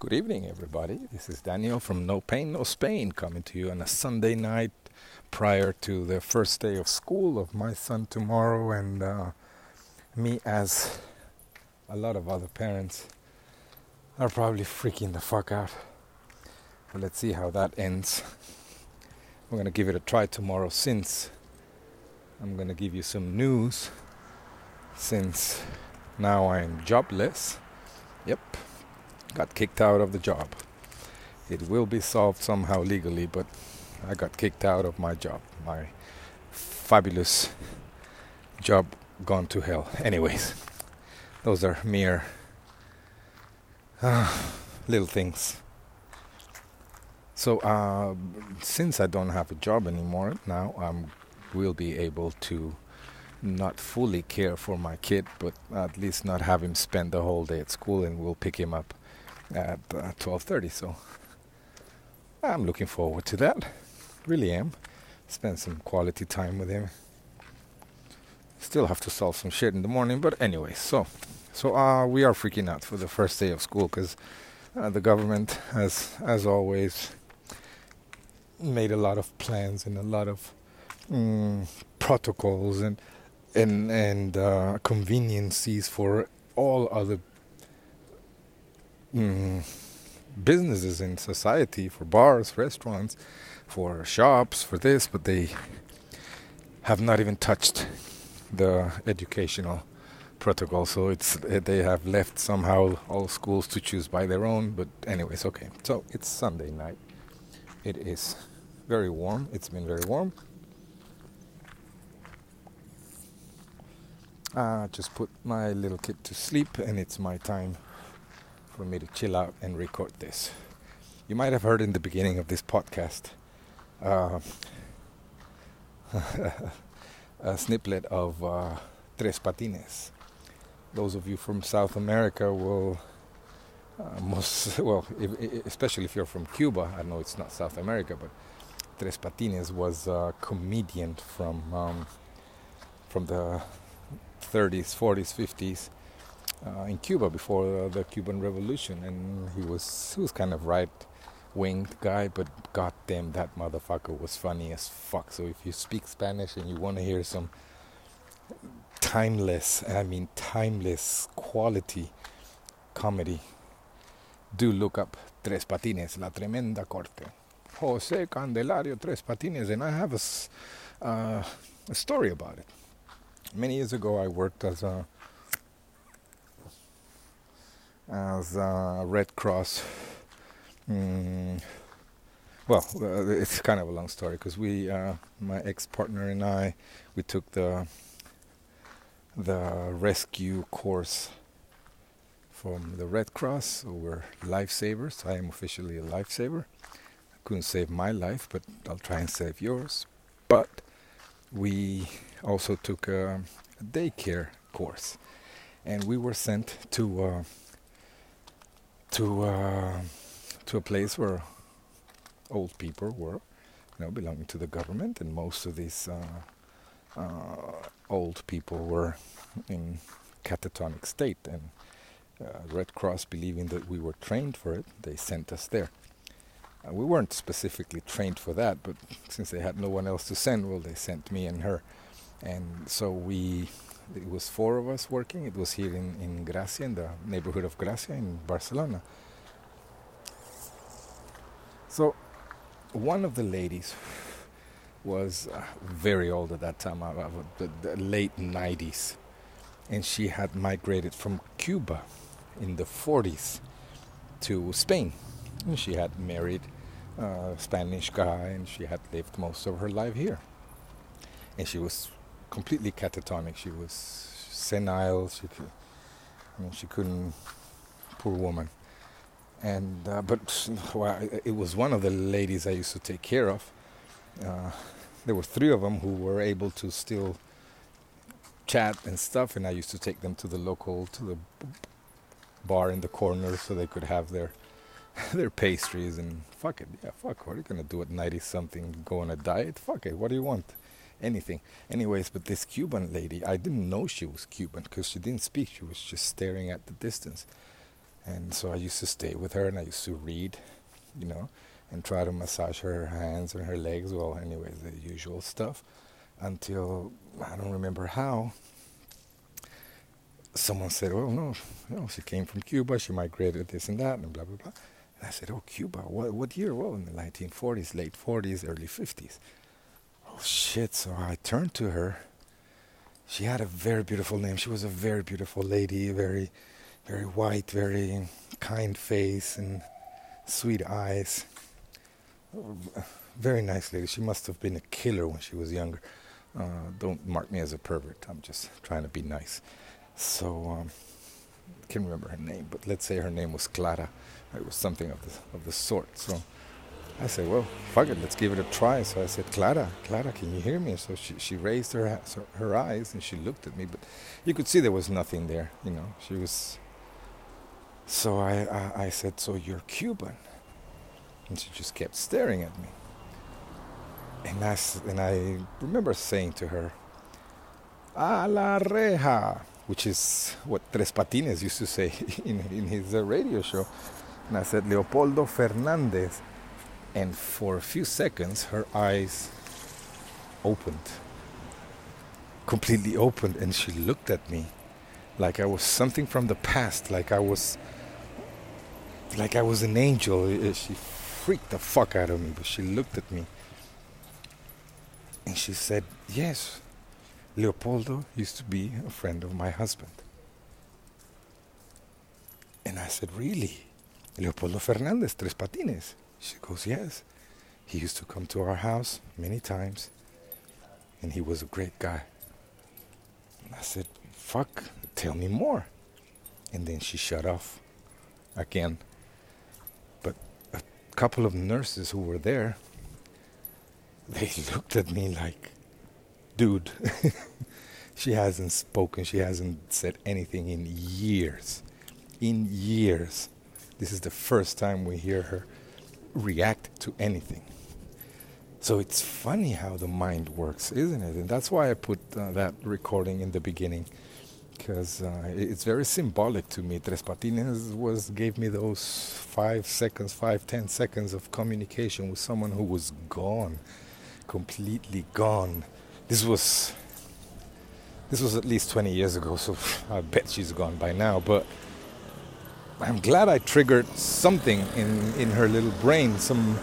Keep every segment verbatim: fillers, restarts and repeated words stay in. Good evening, everybody. This is Daniel from No Pain, No Spain, coming to you on a Sunday night prior to the first day of school of my son tomorrow, and uh, me, as a lot of other parents, are probably freaking the fuck out. But let's see how that ends. We're going to give it a try tomorrow, since I'm going to give you some news, since now I am jobless. Yep. Got kicked out of the job. It will be solved somehow legally, but I got kicked out of my job. My fabulous job gone to hell. Anyways, those are mere uh, little things. So uh, since I don't have a job anymore, now I will be able to not fully care for my kid, but at least not have him spend the whole day at school, and we'll pick him up at uh, twelve thirty, so I'm looking forward to that. Really am. Spend some quality time with him. Still have to solve some shit in the morning, but anyway, so so uh, we are freaking out for the first day of school, because uh, the government has, as always, made a lot of plans and a lot of mm, protocols and and and uh, conveniences for all other Mm, businesses in society, for bars, restaurants, for shops, for this, but they have not even touched the educational protocol, so it's uh, they have left somehow all schools to choose by their own. But anyways, okay, so it's Sunday night. It is very warm. It's been very warm. I just put my little kid to sleep, and it's my time for me to chill out and record this. You might have heard in the beginning of this podcast uh, a snippet of uh, Tres Patines. Those of you from South America will, uh, most well, if, especially if you're from Cuba. I know it's not South America, but Tres Patines was a comedian from um, from the thirties, forties, fifties. Uh, in Cuba before uh, the Cuban Revolution, and he was he was kind of right-winged guy, but goddamn, that motherfucker was funny as fuck. So if you speak Spanish and you want to hear some timeless, I mean timeless quality comedy, do look up Tres Patines, La Tremenda Corte, José Candelario, Tres Patines, and I have a, uh, a story about it. Many years ago, I worked as a as uh, Red Cross, mm, well, uh, it's kind of a long story, because we, uh, my ex-partner and I, we took the the rescue course from the Red Cross, so we're lifesavers. I am officially a lifesaver. I couldn't save my life, but I'll try and save yours. But we also took a, a daycare course, and we were sent to Uh, To uh, to a place where old people were, you know, belonging to the government, and most of these uh, uh, old people were in catatonic state. And uh, Red Cross, believing that we were trained for it, they sent us there. Uh, we weren't specifically trained for that, but since they had no one else to send, well, they sent me and her. And so we. It was four of us working. It was here in, in Gracia, in the neighborhood of Gracia in Barcelona. So one of the ladies was uh, very old at that time, uh, the, the late nineties. And she had migrated from Cuba in the forties to Spain. And she had married a Spanish guy, and she had lived most of her life here. And she was completely catatonic. She was senile. She, could, I mean, she couldn't. Poor woman. And uh, but well, it was one of the ladies I used to take care of. Uh, there were three of them who were able to still chat and stuff, and I used to take them to the local to the bar in the corner so they could have their their pastries and fuck it. Yeah, fuck. What are you gonna do at ninety something? Go on a diet? Fuck it. What do you want? Anything. Anyways, but this Cuban lady, I didn't know she was Cuban because she didn't speak. She was just staring at the distance. And so I used to stay with her and I used to read, you know, and try to massage her hands and her legs, well, anyways, the usual stuff, until, I don't remember how, someone said, oh, no, no, she came from Cuba, she migrated this and that, and blah, blah, blah. And I said, oh, Cuba, what what year? Well, in the nineteen forties, late forties, early fifties. Oh, shit, so I turned to her. She had a very beautiful name. She was a very beautiful lady, very, very white, very kind face and sweet eyes. Very nice lady. She must have been a killer when she was younger. Uh, don't mark me as a pervert. I'm just trying to be nice. So, um, I can't remember her name, but let's say her name was Clara. It was something of the, of the sort. So I said, well, fuck it, let's give it a try. So I said, Clara, Clara, can you hear me? So she, she raised her her eyes and she looked at me, but you could see there was nothing there, you know. She was... So I, I, I said, so you're Cuban? And she just kept staring at me. And I, and I remember saying to her, a la reja, which is what Tres Patines used to say in, in his uh, radio show. And I said, Leopoldo Fernández. And for a few seconds, her eyes opened, completely opened, and she looked at me like I was something from the past, like I was, like I was an angel. She freaked the fuck out of me, but she looked at me, and she said, yes, Leopoldo used to be a friend of my husband. And I said, really? Leopoldo Fernández, Tres Patines? She goes, yes. He used to come to our house many times, and he was a great guy. And I said, fuck, tell me more. And then she shut off again. But a couple of nurses who were there, they looked at me like, dude, she hasn't spoken, she hasn't said anything in years. In years. This is the first time we hear her react to anything. So it's funny how the mind works, isn't it? And that's why I put uh, that recording in the beginning, because uh, it's very symbolic to me. Tres Patines was gave me those five seconds, five, ten seconds of communication with someone who was gone, completely gone. This was, this was at least twenty years ago, so I bet she's gone by now, but I'm glad I triggered something in, in her little brain, some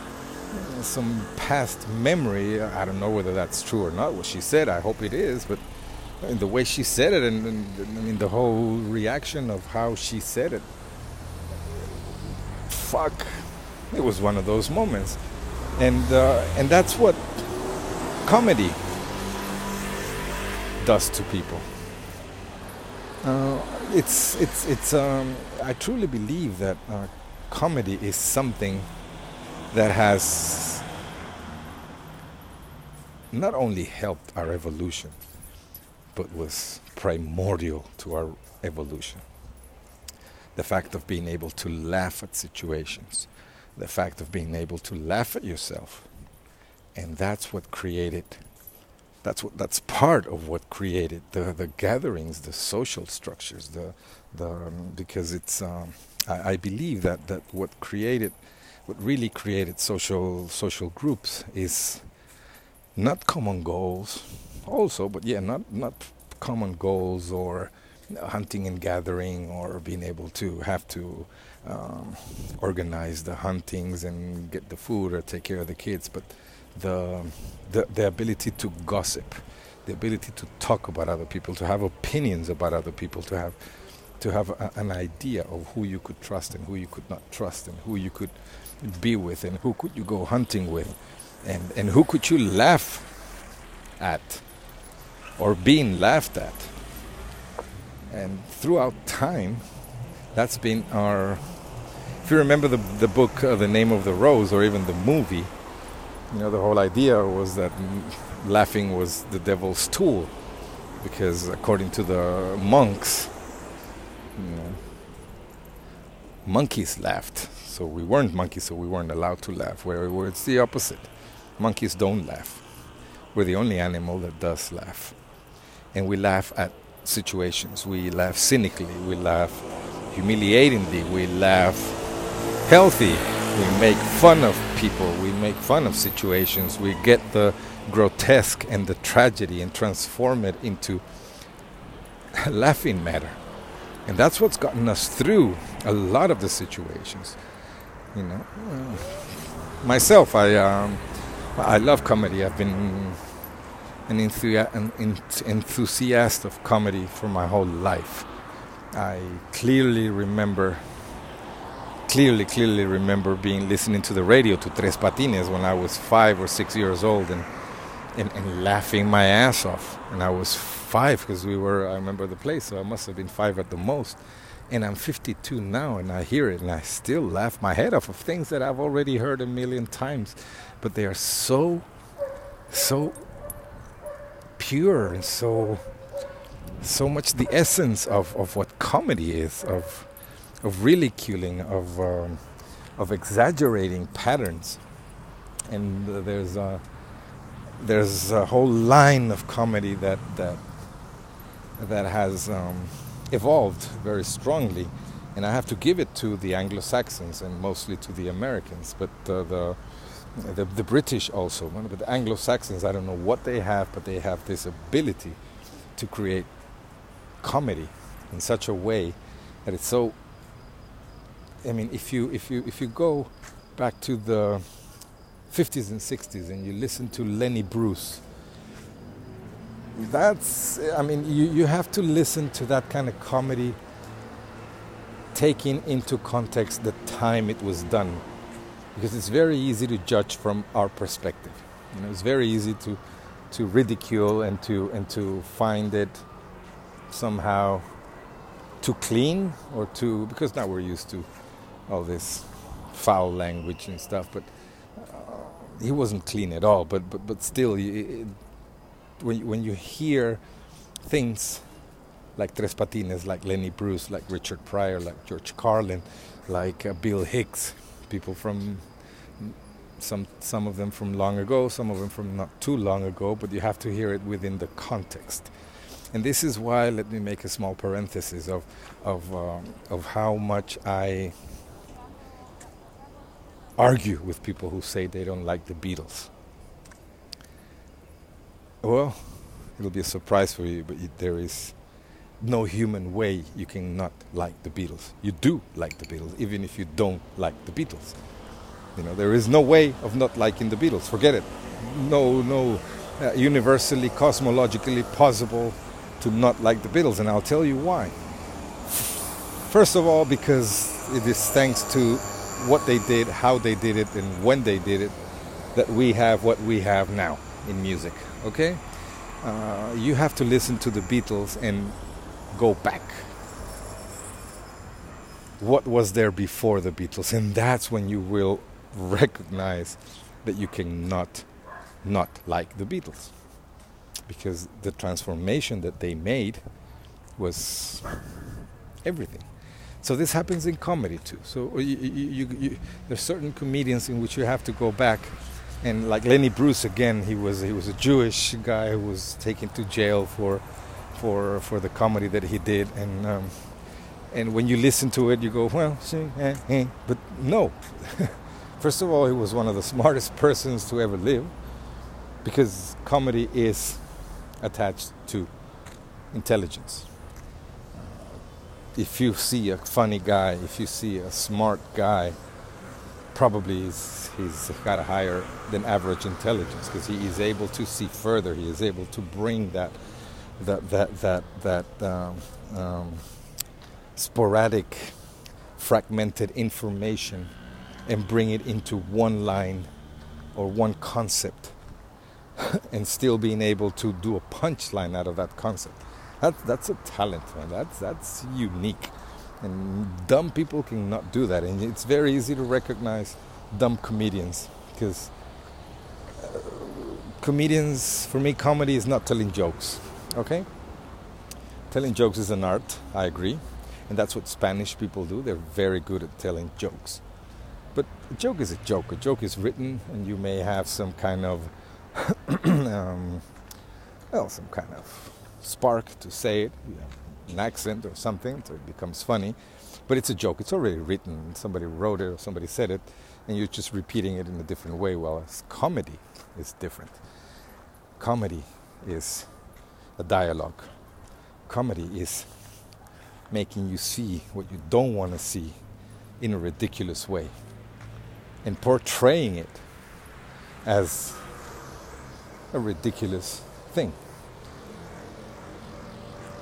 some past memory. I don't know whether that's true or not, what she said. I hope it is, but in the way she said it, and, and, and I mean the whole reaction of how she said it, fuck, it was one of those moments. And uh, and that's what comedy does to people. Uh, it's it's it's. Um, I truly believe that uh, comedy is something that has not only helped our evolution, but was primordial to our evolution. The fact of being able to laugh at situations, the fact of being able to laugh at yourself, and that's what created. That's what. That's part of what created the, the gatherings, the social structures. The the um, because it's um, I, I believe that, that what created, what really created social social groups is not common goals, also, but yeah, not not common goals or hunting and gathering or being able to have to um, organize the huntings and get the food or take care of the kids, but. The, the the ability to gossip, the ability to talk about other people, to have opinions about other people, to have to have a, an idea of who you could trust and who you could not trust, and who you could be with and who could you go hunting with, and, and who could you laugh at or being laughed at. And throughout time, that's been our... If you remember the, the book, uh, The Name of the Rose, or even the movie, you know, the whole idea was that laughing was the devil's tool, because according to the monks, you know, monkeys laughed. So we weren't monkeys, so we weren't allowed to laugh. Where, where it's the opposite. Monkeys don't laugh. We're the only animal that does laugh. And we laugh at situations. We laugh cynically. We laugh humiliatingly, we laugh healthy, we make fun of people, we make fun of situations, we get the grotesque and the tragedy and transform it into a laughing matter. And that's what's gotten us through a lot of the situations. You know, myself, I um, I love comedy. I've been an, enthusi- an ent- enthusiast of comedy for my whole life. I clearly remember, clearly, clearly remember being listening to the radio to Tres Patines when I was five or six years old, and and, and laughing my ass off. And I was five because we were. I remember the place, so I must have been five at the most. And I'm fifty-two now, and I hear it, and I still laugh my head off of things that I've already heard a million times. But they are so, so pure, and so, so much the essence of, of what comedy is, of of ridiculing, of um, of exaggerating patterns. And uh, there's a there's a whole line of comedy that that that has. Um, evolved very strongly, and I have to give it to the Anglo-Saxons and mostly to the Americans, but uh, the, the the British also. But the Anglo-Saxons, I don't know what they have, but they have this ability to create comedy in such a way that it's so. I mean, if you if you if you go back to the fifties and sixties and you listen to Lenny Bruce. That's, I mean, you, you have to listen to that kind of comedy taking into context the time it was done. Because it's very easy to judge from our perspective. You know, it's very easy to, to ridicule and to, and to find it somehow too clean or too... Because now we're used to all this foul language and stuff, but uh, he wasn't clean at all. But, but, but still... It, When, when you hear things like Tres Patines, like Lenny Bruce, like Richard Pryor, like George Carlin, like uh, Bill Hicks, people from some some of them from long ago, some of them from not too long ago, but you have to hear it within the context. And this is why, let me make a small parenthesis of of um, of how much I argue with people who say they don't like the Beatles. Well, it'll be a surprise for you, but you, there is no human way you can not like the Beatles. You do like the Beatles, even if you don't like the Beatles. You know, there is no way of not liking the Beatles. Forget it. No, no, uh, universally, cosmologically possible to not like the Beatles, and I'll tell you why. First of all, because it is thanks to what they did, how they did it, and when they did it, that we have what we have now in music. Okay, uh, you have to listen to the Beatles and go back. What was there before the Beatles? And that's when you will recognize that you cannot not like the Beatles, because the transformation that they made was everything. So this happens in comedy too. So you, you, you, you, there's certain comedians in which you have to go back. And like Lenny Bruce again, he was he was a Jewish guy who was taken to jail for for for the comedy that he did, and um, and when you listen to it, you go, well, see, eh, eh. But no. First of all, he was one of the smartest persons to ever live, because comedy is attached to intelligence. If you see a funny guy, if you see a smart guy, probably he's, he's got a higher than average intelligence, because he is able to see further. He is able to bring that that that that that um, um, sporadic, fragmented information and bring it into one line or one concept, and still being able to do a punchline out of that concept. That's that's a talent, man. That's that's unique. And dumb people cannot do that. And it's very easy to recognize dumb comedians, because uh, comedians, for me, comedy is not telling jokes, okay? Telling jokes is an art, I agree. And that's what Spanish people do. They're very good at telling jokes. But a joke is a joke. A joke is written, and you may have some kind of, um, well, some kind of spark to say it, you know, an accent or something, so it becomes funny. But it's a joke. It's already written. Somebody wrote it or somebody said it, and you're just repeating it in a different way. Well, comedy is different. Comedy is a dialogue. Comedy is making you see what you don't want to see in a ridiculous way and portraying it as a ridiculous thing.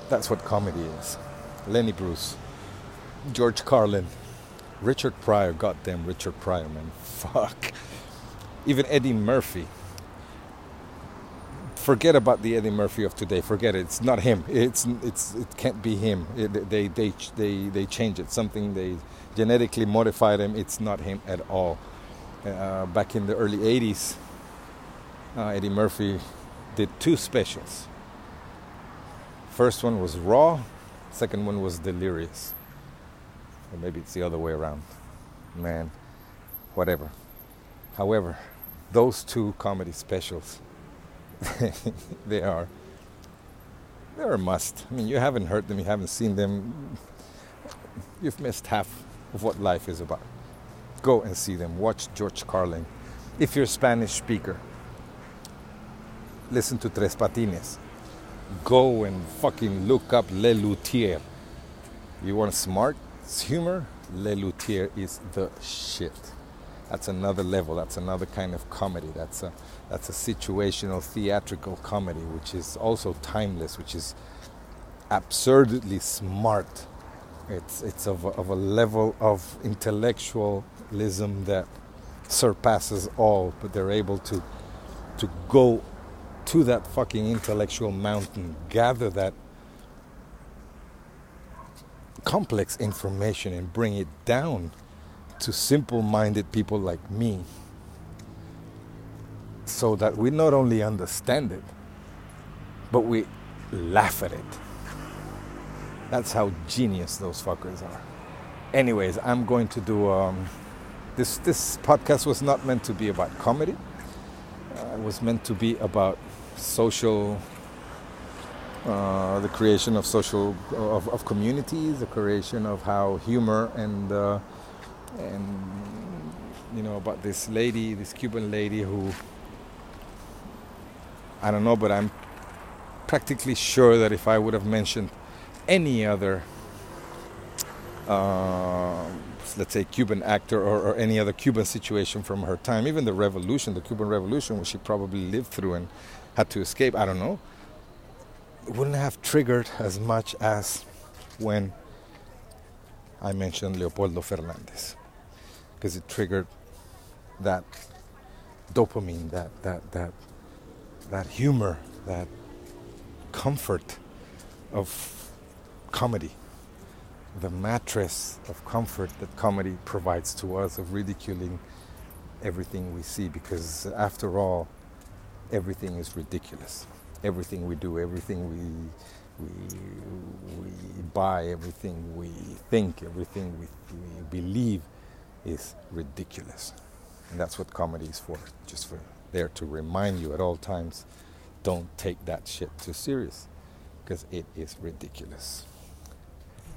That's what comedy is. Lenny Bruce, George Carlin, Richard Pryor, goddamn Richard Pryor, man, fuck. Even Eddie Murphy. Forget about the Eddie Murphy of today. Forget it. It's not him. It's it's it can't be him. It, they they they they change it. Something they genetically modified him. It's not him at all. Uh, back in the early eighties, uh, Eddie Murphy did two specials. First one was Raw. Second one was Delirious. Or maybe it's the other way around. Man, whatever. However, those two comedy specials, they are they're a must. I mean, you haven't heard them, you haven't seen them. You've missed half of what life is about. Go and see them. Watch George Carlin. If you're a Spanish speaker, listen to Tres Patines. Go and fucking look up Les Luthiers. You want smart humor? Les Luthiers is the shit. That's another level. That's another kind of comedy. That's a that's a situational theatrical comedy, which is also timeless, which is absurdly smart. It's it's of a, of a level of intellectualism that surpasses all. But they're able to to go to that fucking intellectual mountain, gather that complex information and bring it down to simple-minded people like me, so that we not only understand it, but we laugh at it. That's how genius those fuckers are. Anyways, I'm going to do um, this. This podcast was not meant to be about comedy. Uh, it was meant to be about social, uh, the creation of social of, of communities, the creation of how humor and uh, and you know about this lady, this Cuban lady who, I don't know, but I'm practically sure that if I would have mentioned any other, uh, let's say Cuban actor or, or any other Cuban situation from her time, even the revolution, the Cuban Revolution, which she probably lived through and had to escape, I don't know, wouldn't have triggered as much as when I mentioned Leopoldo Fernández, because it triggered that dopamine, that that that that humor, that comfort of comedy, the mattress of comfort that comedy provides to us of ridiculing everything we see, because after all, everything is ridiculous. Everything we do, everything we We, we buy, everything we think, everything we, we believe is ridiculous. And that's what comedy is for, just for there to remind you at all times, don't take that shit too serious, because it is ridiculous.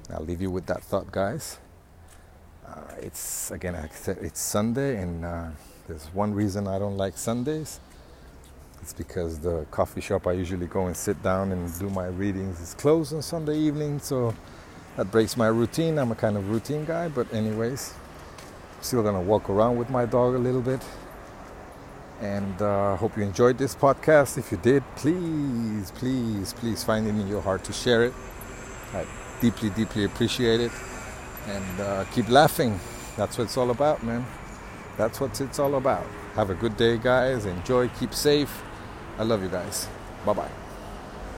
I'll leave you with that thought, guys. Uh, it's, again, I said it's Sunday, and uh, there's one reason I don't like Sundays. It's because the coffee shop I usually go and sit down and do my readings is closed on Sunday evening, so that breaks my routine. I'm a kind of routine guy, but anyways, I'm still gonna walk around with my dog a little bit. And uh, hope you enjoyed this podcast. If you did, please, please, please find it in your heart to share it. I deeply, deeply appreciate it. And uh, keep laughing. That's what it's all about, man. That's what it's all about. Have a good day, guys. Enjoy. Keep safe. I love you guys. Bye-bye.